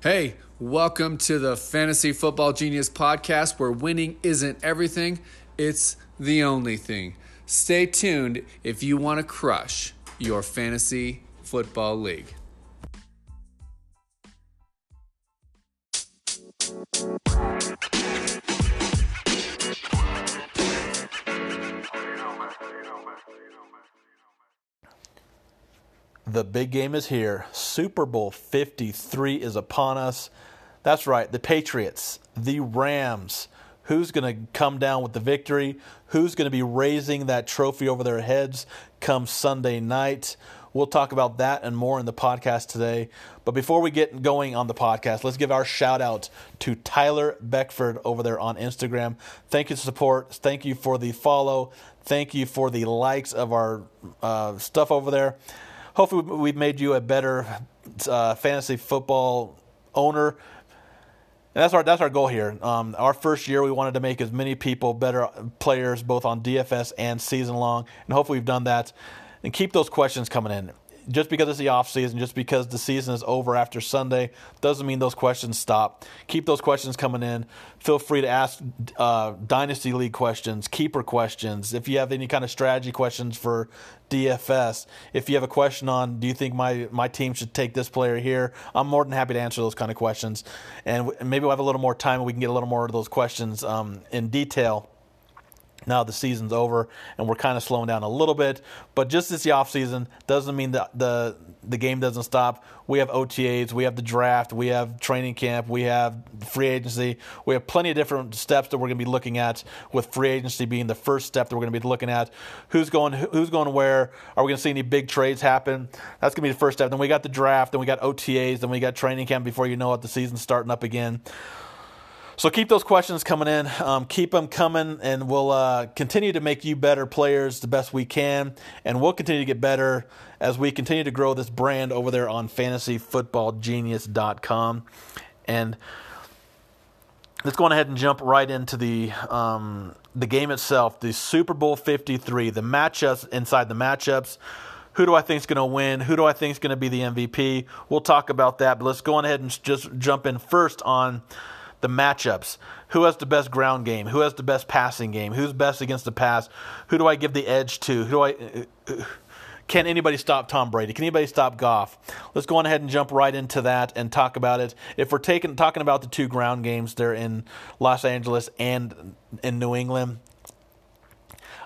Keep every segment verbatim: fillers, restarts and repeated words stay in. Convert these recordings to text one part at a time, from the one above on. Hey, welcome to the Fantasy Football Genius podcast, where winning isn't everything, it's the only thing. Stay tuned if you want to crush your fantasy football league. The big game is here. Super Bowl fifty-three is upon us. That's right, the Patriots, the Rams. Who's going to come down with the victory? Who's going to be raising that trophy over their heads come Sunday night? We'll talk about that and more in the podcast today. But before we get going on the podcast, let's give our shout out to Tyler Beckford over there on Instagram. Thank you for the support. Thank you for the follow. Thank you for the likes of our uh, stuff over there. Hopefully we've made you a better uh, fantasy football owner. And that's our that's our goal here. Um, our first year, we wanted to make as many people better players, both on D F S and season long. And hopefully we've done that. And keep those questions coming in. Just because it's the off season, just because the season is over after Sunday, doesn't mean those questions stop. Keep those questions coming in. Feel free to ask uh, Dynasty League questions, keeper questions. If you have any kind of strategy questions for D F S, if you have a question on, do you think my, my team should take this player here? I'm more than happy to answer those kind of questions. And w- maybe we'll have a little more time and we can get a little more of those questions um, in detail. Now the season's over, and we're kind of slowing down a little bit. But just it's the offseason doesn't mean the, the the game doesn't stop. We have O T As, we have the draft, we have training camp, we have free agency. We have plenty of different steps that we're going to be looking at, with free agency being the first step that we're going to be looking at. Who's going who's going where? Are we going to see any big trades happen? That's going to be the first step. Then we got the draft, then we got O T As, then we got training camp. Before you know it, the season's starting up again. So keep those questions coming in, um, keep them coming, and we'll uh, continue to make you better players the best we can, and we'll continue to get better as we continue to grow this brand over there on fantasy football genius dot com. And let's go on ahead and jump right into the um, the game itself, the Super Bowl fifty-three, the matchups inside the matchups. Who do I think is going to win? Who do I think is going to be the M V P? We'll talk about that, but let's go on ahead and just jump in first on the matchups. Who has the best ground game? Who has the best passing game? Who's best against the pass? Who do I give the edge to? Who do I? Uh, can anybody stop Tom Brady? Can anybody stop Goff? Let's go on ahead and jump right into that and talk about it. If we're taking talking about the two ground games there in Los Angeles and in New England,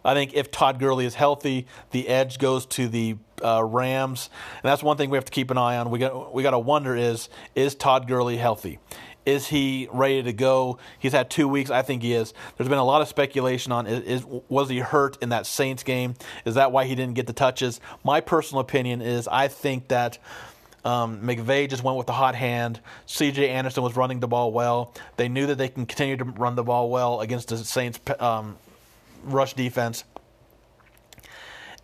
I think if Todd Gurley is healthy, the edge goes to the uh, Rams, and that's one thing we have to keep an eye on. We got we got to wonder is is Todd Gurley healthy? Is he ready to go? He's had two weeks. I think he is. There's been a lot of speculation on, is, is was he hurt in that Saints game? Is that why he didn't get the touches? My personal opinion is I think that um, McVay just went with the hot hand. C J. Anderson was running the ball well. They knew that they can continue to run the ball well against the Saints um, rush defense.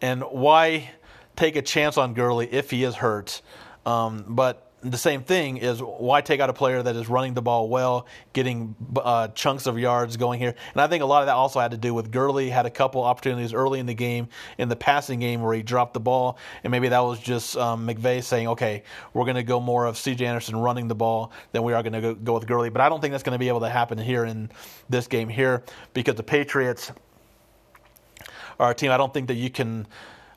And why take a chance on Gurley if he is hurt? Um, but... The same thing is, why take out a player that is running the ball well, getting uh, chunks of yards going here? And I think a lot of that also had to do with Gurley had a couple opportunities early in the game, in the passing game, where he dropped the ball, and maybe that was just um, McVay saying, okay, we're going to go more of C J. Anderson running the ball than we are going to go with Gurley. But I don't think that's going to be able to happen here in this game here, because the Patriots are a team I don't think that you can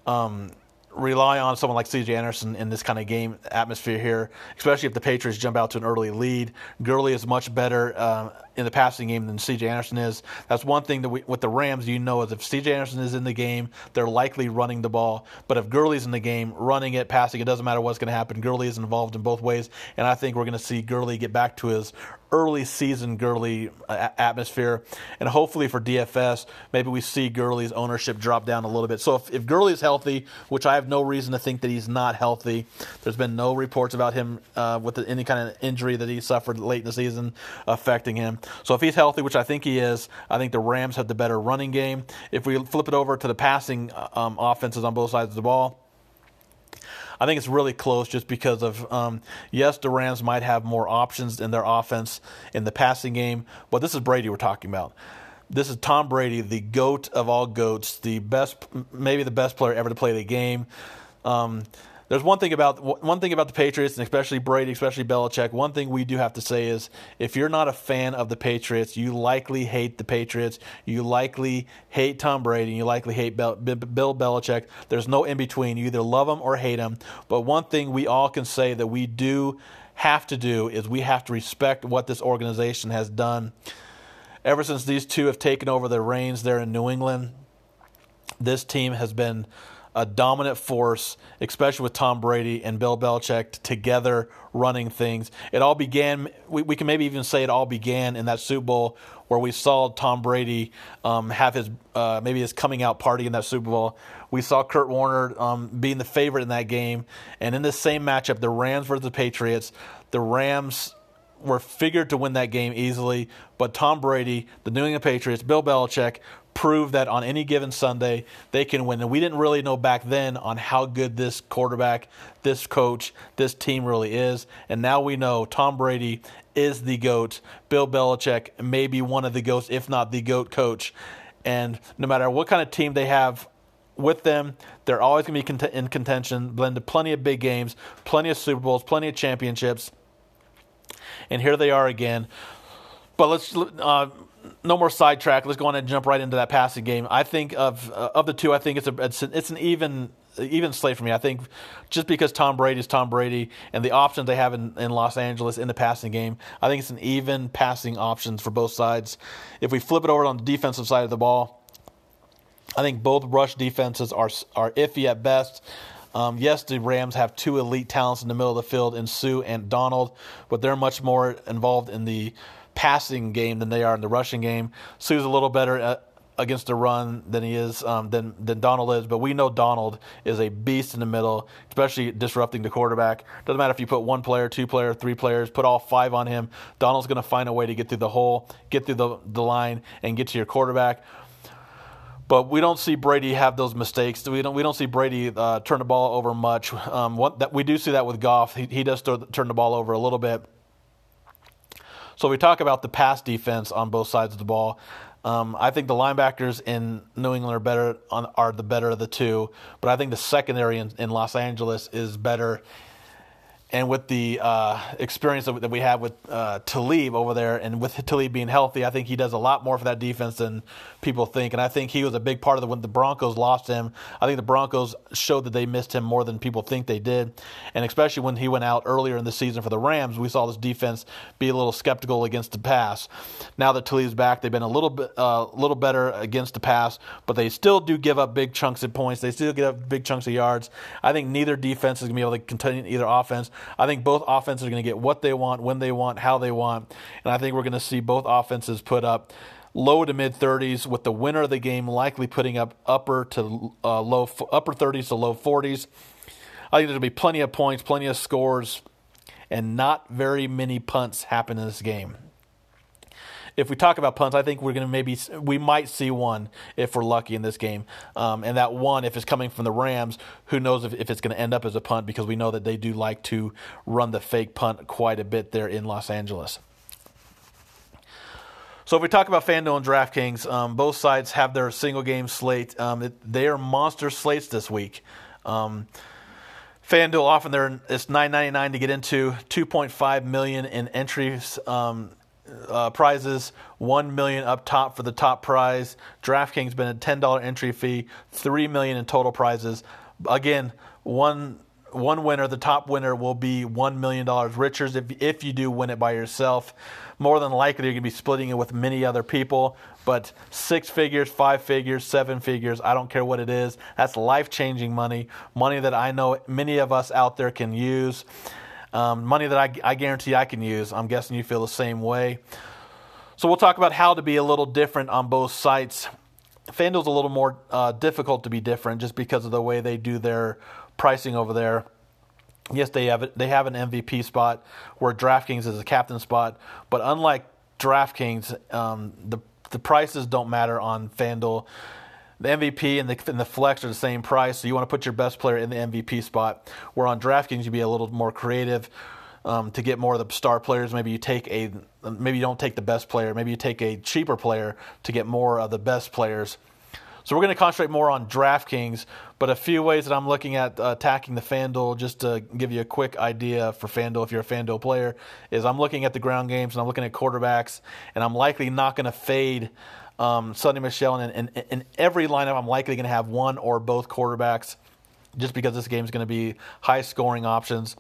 um, – rely on someone like C J. Anderson in this kind of game atmosphere here, especially if the Patriots jump out to an early lead. Gurley is much better um, in the passing game than C J. Anderson is. That's one thing that we, with the Rams, you know, is if C J. Anderson is in the game, they're likely running the ball. But if Gurley's in the game, running it, passing, it doesn't matter what's going to happen. Gurley is involved in both ways, and I think we're going to see Gurley get back to his early season Gurley atmosphere, and hopefully for D F S, maybe we see Gurley's ownership drop down a little bit. So if, if Gurley is healthy, which I have no reason to think that he's not healthy, there's been no reports about him uh, with any kind of injury that he suffered late in the season affecting him. So if he's healthy, which I think he is, I think the Rams have the better running game. If we flip it over to the passing um, offenses on both sides of the ball, I think it's really close just because of, um, yes, the Rams might have more options in their offense in the passing game, but this is Brady we're talking about. This is Tom Brady, the GOAT of all GOATs, the best, maybe the best player ever to play the game. Um, there's one thing about one thing about the Patriots, and especially Brady, especially Belichick, one thing we do have to say is if you're not a fan of the Patriots, you likely hate the Patriots, you likely hate Tom Brady, and you likely hate Bill Belichick. There's no in-between. You either love him or hate him. But one thing we all can say that we do have to do is we have to respect what this organization has done. Ever since these two have taken over the reins there in New England, this team has been a dominant force, especially with Tom Brady and Bill Belichick together running things. It all began, we, we can maybe even say it all began in that Super Bowl where we saw Tom Brady um, have his, uh, maybe his coming out party in that Super Bowl. We saw Kurt Warner um, being the favorite in that game. And in this same matchup, the Rams versus the Patriots, the Rams were figured to win that game easily. But Tom Brady, the New England Patriots, Bill Belichick, prove that on any given Sunday they can win. And we didn't really know back then on how good this quarterback, this coach, this team really is. And now we know Tom Brady is the GOAT. Bill Belichick may be one of the GOATs, if not the GOAT coach. And no matter what kind of team they have with them, they're always going to be in contention, blended plenty of big games, plenty of Super Bowls, plenty of championships. And here they are again. But let's... Uh, No more sidetrack. Let's go on and jump right into that passing game. I think of uh, of the two, I think it's a it's an, it's an even even slate for me. I think just because Tom Brady is Tom Brady and the options they have in, in Los Angeles in the passing game, I think it's an even passing options for both sides. If we flip it over on the defensive side of the ball, I think both rush defenses are are iffy at best. Um, yes, the Rams have two elite talents in the middle of the field in Sue and Donald, but they're much more involved in the passing game than they are in the rushing game. Sue's a little better at, against the run than he is um, than than Donald is, but we know Donald is a beast in the middle, especially disrupting the quarterback. Doesn't matter if you put one player, two player, three players, put all five on him. Donald's going to find a way to get through the hole, get through the, the line, and get to your quarterback. But we don't see Brady have those mistakes. We don't we don't see Brady uh, turn the ball over much. Um, what, that, we do see that with Goff. He, he does throw, turn the ball over a little bit. So we talk about the pass defense on both sides of the ball. Um, I think the linebackers in New England are better on, are the better of the two, but I think the secondary in, in Los Angeles is better. And with the uh, experience that we have with uh, Talib over there, and with Talib being healthy, I think he does a lot more for that defense than people think. And I think he was a big part of the, when the Broncos lost him. I think the Broncos showed that they missed him more than people think they did. And especially when he went out earlier in the season for the Rams, we saw this defense be a little skeptical against the pass. Now that Talib's back, they've been a little bit, uh, little better against the pass, but they still do give up big chunks of points. They still give up big chunks of yards. I think neither defense is going to be able to contain either offense. I think both offenses are going to get what they want, when they want, how they want. And I think we're going to see both offenses put up low to mid-thirties, with the winner of the game likely putting up upper to uh, low upper thirties to low forties. I think there's going to be plenty of points, plenty of scores, and not very many punts happen in this game. If we talk about punts, I think we're going to maybe we might see one if we're lucky in this game, um, and that one, if it's coming from the Rams, who knows if, if it's going to end up as a punt, because we know that they do like to run the fake punt quite a bit there in Los Angeles. So if we talk about FanDuel and DraftKings, um, both sides have their single game slate. Um, it, they are monster slates this week. Um, FanDuel often they're it's nine ninety-nine to get into, two point five million dollars in entries. Um, Uh, prizes, one million dollars up top for the top prize. DraftKings been a ten dollars entry fee, three million dollars in total prizes. Again, one one winner, the top winner will be one million dollars richer if, if you do win it by yourself. More than likely, you're going to be splitting it with many other people, but six figures, five figures, seven figures, I don't care what it is. That's life-changing money, money that I know many of us out there can use. Um, money that I, I guarantee I can use. I'm guessing you feel the same way. So we'll talk about how to be a little different on both sites. FanDuel's a little more uh, difficult to be different just because of the way they do their pricing over there. Yes, they have they have an M V P spot where DraftKings is a captain spot, but unlike DraftKings, um, the the prices don't matter on FanDuel. The M V P and the, and the flex are the same price, so you want to put your best player in the M V P spot. Where on DraftKings, you be a little more creative um, to get more of the star players. Maybe you take a, maybe you don't take the best player. Maybe you take a cheaper player to get more of the best players. So we're going to concentrate more on DraftKings, but a few ways that I'm looking at uh, attacking the FanDuel, just to give you a quick idea for FanDuel if you're a FanDuel player, is I'm looking at the ground games and I'm looking at quarterbacks, and I'm likely not going to fade um, Sony Michel. And in every lineup, I'm likely going to have one or both quarterbacks just because this game is going to be high-scoring options.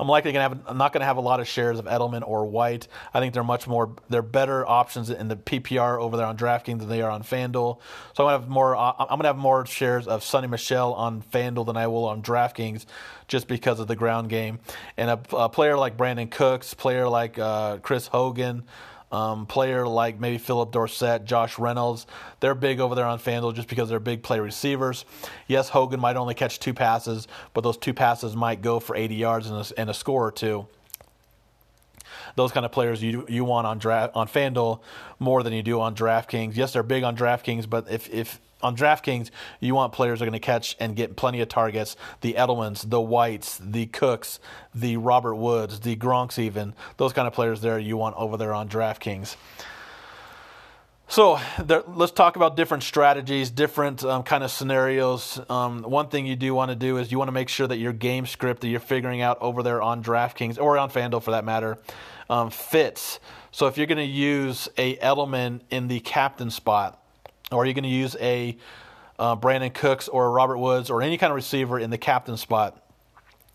I'm likely going to have. I'm not going to have a lot of shares of Edelman or White. I think they're much more. They're better options in the P P R over there on DraftKings than they are on FanDuel. So I'm going to have more. I'm going to have more shares of Sony Michel on FanDuel than I will on DraftKings, just because of the ground game. And a, a player like Brandon Cooks, player like uh, Chris Hogan. Um, player like maybe Philip Dorsett, Josh Reynolds, they're big over there on FanDuel just because they're big play receivers. Yes, Hogan might only catch two passes, but those two passes might go for eighty yards and a, and a score or two. Those kind of players you you want on draft on FanDuel more than you do on DraftKings. Yes, they're big on DraftKings, but if if on DraftKings you want players that are going to catch and get plenty of targets, the Edelmans, the Whites, the Cooks, the Robert Woods, the Gronks even, those kind of players there you want over there on DraftKings. So there, let's talk about different strategies, different um, kind of scenarios. Um, one thing you do want to do is you want to make sure that your game script that you're figuring out over there on DraftKings, or on FanDuel for that matter, um, fits. So if you're going to use a Edelman in the captain spot, or you're going to use a uh, Brandon Cooks or a Robert Woods or any kind of receiver in the captain spot,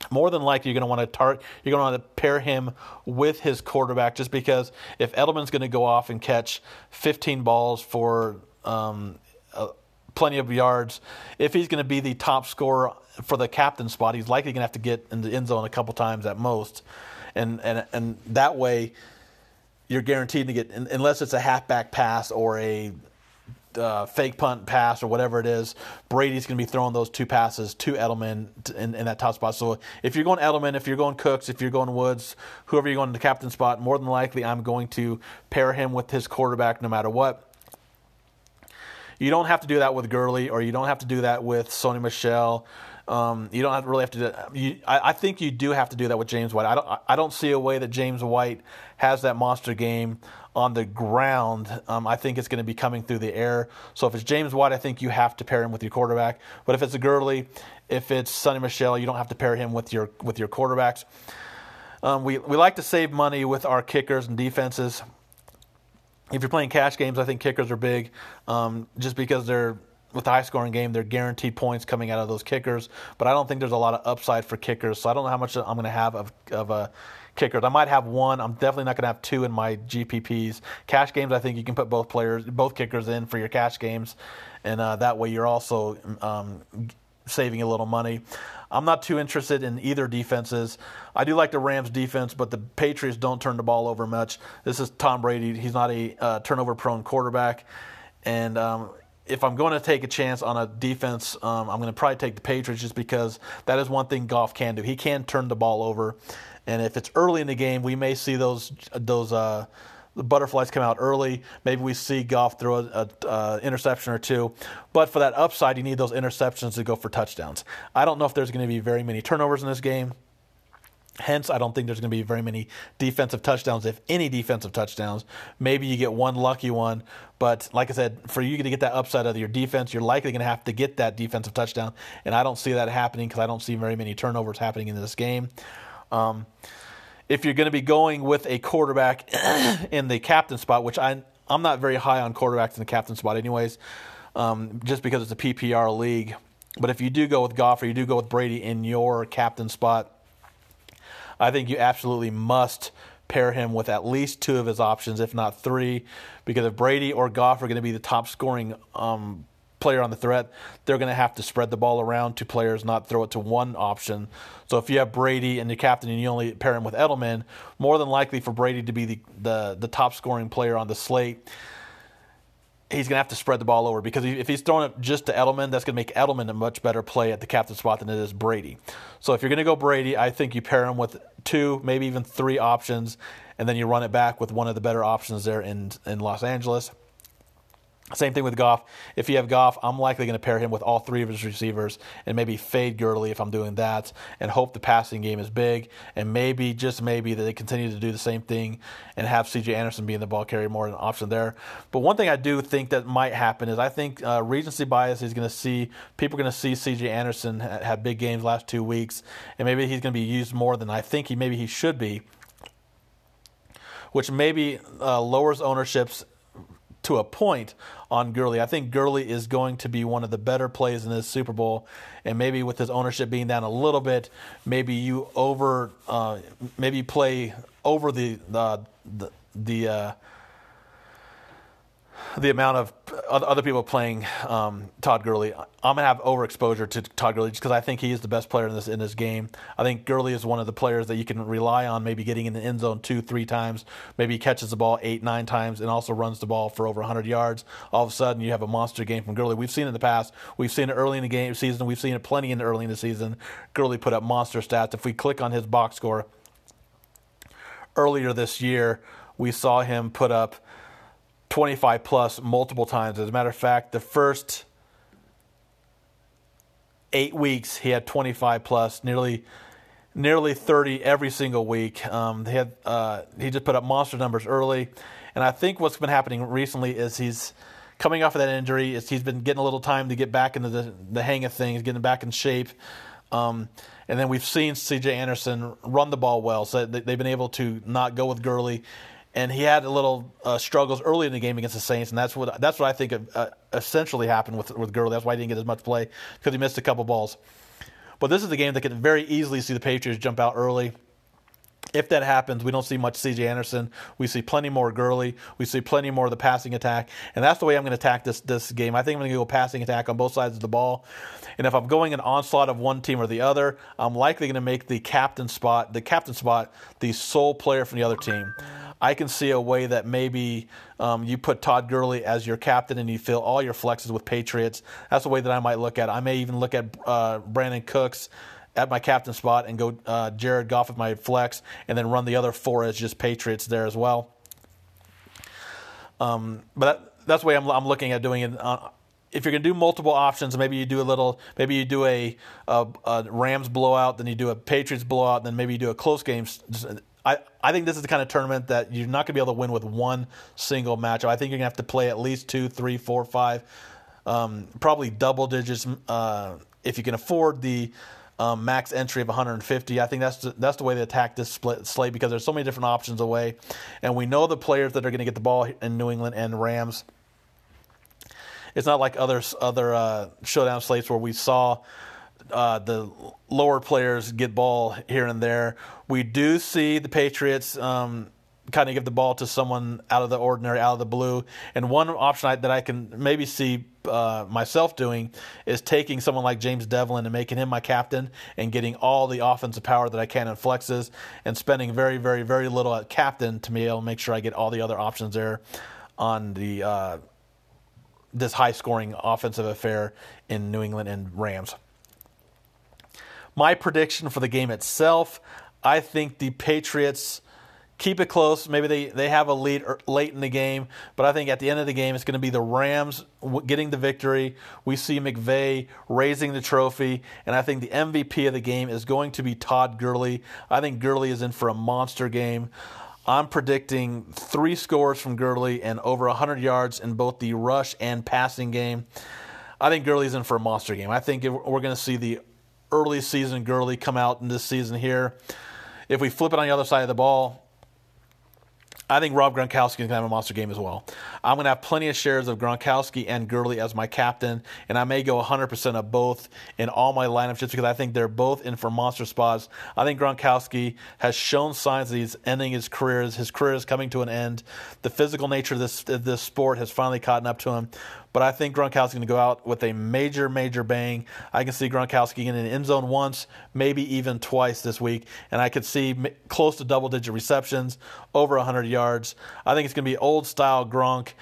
more than likely, you're going to want to tar- you're going to want to pair him with his quarterback, just because if Edelman's going to go off and catch fifteen balls for um, uh, plenty of yards, if he's going to be the top scorer for the captain spot, he's likely going to have to get in the end zone a couple times at most, and and and that way, you're guaranteed to get, unless it's a halfback pass or a Uh, fake punt pass or whatever it is, Brady's going to be throwing those two passes to Edelman t- in, in that top spot. So if you're going Edelman, if you're going Cooks, if you're going Woods, whoever you're going to the captain spot, more than likely I'm going to pair him with his quarterback no matter what. You don't have to do that with Gurley, or you don't have to do that with Sony Michel. Um, you don't have, really have to do that. You, I, I think you do have to do that with James White. I don't, I don't see a way that James White has that monster game on the ground. Um, I think it's going to be coming through the air. So if it's James White, I think you have to pair him with your quarterback. But if it's a Gurley, if it's Sony Michel, you don't have to pair him with your with your quarterbacks. Um, we, we like to save money with our kickers and defenses. If you're playing cash games, I think kickers are big um, just because they're, with the high-scoring game, they're guaranteed points coming out of those kickers, but I don't think there's a lot of upside for kickers, so I don't know how much I'm going to have of, of a kickers. I might have one. I'm definitely not going to have two in my G P Ps. Cash games, I think you can put both players, both kickers in for your cash games, and uh, that way you're also um, saving a little money. I'm not too interested in either defenses. I do like the Rams defense, but the Patriots don't turn the ball over much. This is Tom Brady. He's not a uh, turnover-prone quarterback, and um, if I'm going to take a chance on a defense, um, I'm going to probably take the Patriots just because that is one thing Goff can do. He can turn the ball over, and if it's early in the game, we may see those those uh, the butterflies come out early. Maybe we see Goff throw an interception or two, but for that upside, you need those interceptions to go for touchdowns. I don't know if there's going to be very many turnovers in this game. Hence, I don't think there's going to be very many defensive touchdowns, if any defensive touchdowns. Maybe you get one lucky one, but like I said, for you to get that upside of your defense, you're likely going to have to get that defensive touchdown, and I don't see that happening because I don't see very many turnovers happening in this game. Um, if you're going to be going with a quarterback in the captain spot, which I, I'm not very high on quarterbacks in the captain spot anyways, um, just because it's a P P R league, but if you do go with Goff or you do go with Brady in your captain spot, I think you absolutely must pair him with at least two of his options, if not three, because if Brady or Goff are going to be the top scoring um, player on the threat, they're going to have to spread the ball around to players, not throw it to one option. So if you have Brady and your captain and you only pair him with Edelman, more than likely for Brady to be the, the, the top scoring player on the slate, he's going to have to spread the ball over, because if he's throwing it just to Edelman, that's going to make Edelman a much better play at the captain spot than it is Brady. So if you're going to go Brady, I think you pair him with two, maybe even three options, and then you run it back with one of the better options there in, in Los Angeles. Same thing with Goff. If you have Goff, I'm likely going to pair him with all three of his receivers and maybe fade Gurley if I'm doing that and hope the passing game is big and maybe, just maybe, that they continue to do the same thing and have C J. Anderson being the ball carrier more an option there. But one thing I do think that might happen is I think uh, recency bias is going to see – people are going to see C J. Anderson have big games last two weeks, and maybe he's going to be used more than I think he maybe he should be, which maybe uh, lowers ownerships to a point on Gurley. I think Gurley is going to be one of the better plays in this Super Bowl, and maybe with his ownership being down a little bit, maybe you over, uh, maybe play over the uh, the the, uh, the amount of other people playing um, Todd Gurley. I'm gonna have overexposure to Todd Gurley just because I think he is the best player in this in this game. I think Gurley is one of the players that you can rely on, maybe getting in the end zone two, three times. Maybe he catches the ball eight, nine times, and also runs the ball for over one hundred yards. All of a sudden, you have a monster game from Gurley. We've seen it in the past. We've seen it early in the game season. We've seen it plenty in the early in the season. Gurley put up monster stats. If we click on his box score earlier this year, we saw him put up twenty-five plus multiple times. As a matter of fact, the first eight weeks he had twenty-five plus, nearly nearly thirty every single week. Um, he had uh, he just put up monster numbers early, and I think what's been happening recently is he's coming off of that injury. Is he's been getting a little time to get back into the, the hang of things, getting back in shape. Um, and then we've seen C J. Anderson run the ball well, so they've been able to not go with Gurley. And he had a little uh, struggles early in the game against the Saints, and that's what that's what I think uh, essentially happened with with Gurley. That's why he didn't get as much play, because he missed a couple balls. But this is a game that could very easily see the Patriots jump out early. If that happens, we don't see much C J. Anderson. We see plenty more Gurley. We see plenty more of the passing attack. And that's the way I'm going to attack this this game. I think I'm going to go passing attack on both sides of the ball. And if I'm going an onslaught of one team or the other, I'm likely going to make the captain spot, the captain spot, the sole player from the other team. I can see a way that maybe um, you put Todd Gurley as your captain and you fill all your flexes with Patriots. That's the way that I might look at it. I may even look at uh, Brandon Cooks at my captain spot and go uh, Jared Goff with my flex, and then run the other four as just Patriots there as well. Um, but that, that's the way I'm, I'm looking at doing it. Uh, if you're going to do multiple options, maybe you do a little, maybe you do a, a, a Rams blowout, then you do a Patriots blowout, then maybe you do a close game. I, I think this is the kind of tournament that you're not going to be able to win with one single matchup. I think you're going to have to play at least two, three, four, five, um, probably double digits uh, if you can afford the Um, max entry of one hundred fifty. I think that's the, that's the way they attack this split slate, because there's so many different options away, and we know the players that are going to get the ball in New England and Rams. It's not like other other uh, showdown slates where we saw uh, the lower players get ball here and there. We do see the Patriots Um, kind of give the ball to someone out of the ordinary, out of the blue. And one option I, that I can maybe see uh, myself doing is taking someone like James Devlin and making him my captain and getting all the offensive power that I can in flexes and spending very, very, very little at captain to be able to make sure I get all the other options there on the uh, this high-scoring offensive affair in New England and Rams. My prediction for the game itself, I think the Patriots keep it close. Maybe they, they have a lead late in the game, but I think at the end of the game, it's going to be the Rams getting the victory. We see McVay raising the trophy, and I think the M V P of the game is going to be Todd Gurley. I think Gurley is in for a monster game. I'm predicting three scores from Gurley and over one hundred yards in both the rush and passing game. I think Gurley is in for a monster game. I think we're going to see the early season Gurley come out in this season here. If we flip it on the other side of the ball, I think Rob Gronkowski is going to have a monster game as well. I'm going to have plenty of shares of Gronkowski and Gurley as my captain, and I may go one hundred percent of both in all my lineups just because I think they're both in for monster spots. I think Gronkowski has shown signs that he's ending his career. His career is coming to an end. The physical nature of this, of this sport has finally caught up to him. But I think Gronkowski is going to go out with a major, major bang. I can see Gronkowski in an end zone once, maybe even twice this week. And I could see close to double-digit receptions, over one hundred yards. I think it's going to be old-style Gronk,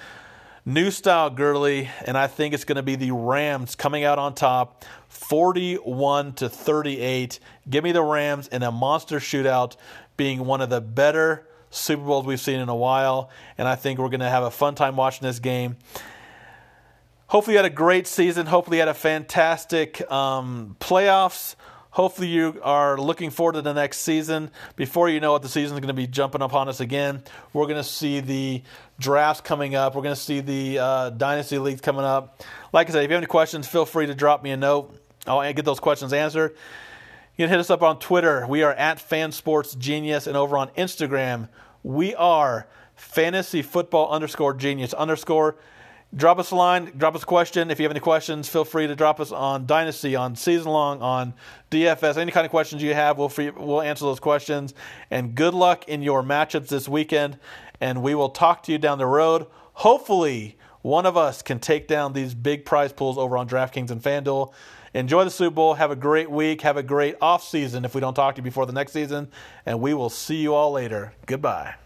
new-style Gurley. And I think it's going to be the Rams coming out on top, forty-one to thirty-eight. Give me the Rams in a monster shootout, being one of the better Super Bowls we've seen in a while. And I think we're going to have a fun time watching this game. hopefully you had a great season. Hopefully you had a fantastic um, playoffs. Hopefully you are looking forward to the next season. Before you know it, the season is going to be jumping upon us again. We're going to see the drafts coming up. We're going to see the uh, Dynasty Leagues coming up. Like I said, if you have any questions, feel free to drop me a note. I'll get those questions answered. You can hit us up on Twitter. We are at FanSportsGenius. And over on Instagram, we are FantasyFootball underscore Genius underscore. Drop us a line. Drop us a question. If you have any questions, feel free to drop us on Dynasty, on Season Long, on D F S. Any kind of questions you have, we'll free, we'll answer those questions. And good luck in your matchups this weekend. And we will talk to you down the road. Hopefully, one of us can take down these big prize pools over on DraftKings and FanDuel. Enjoy the Super Bowl. Have a great week. Have a great off season if we don't talk to you before the next season. And we will see you all later. Goodbye.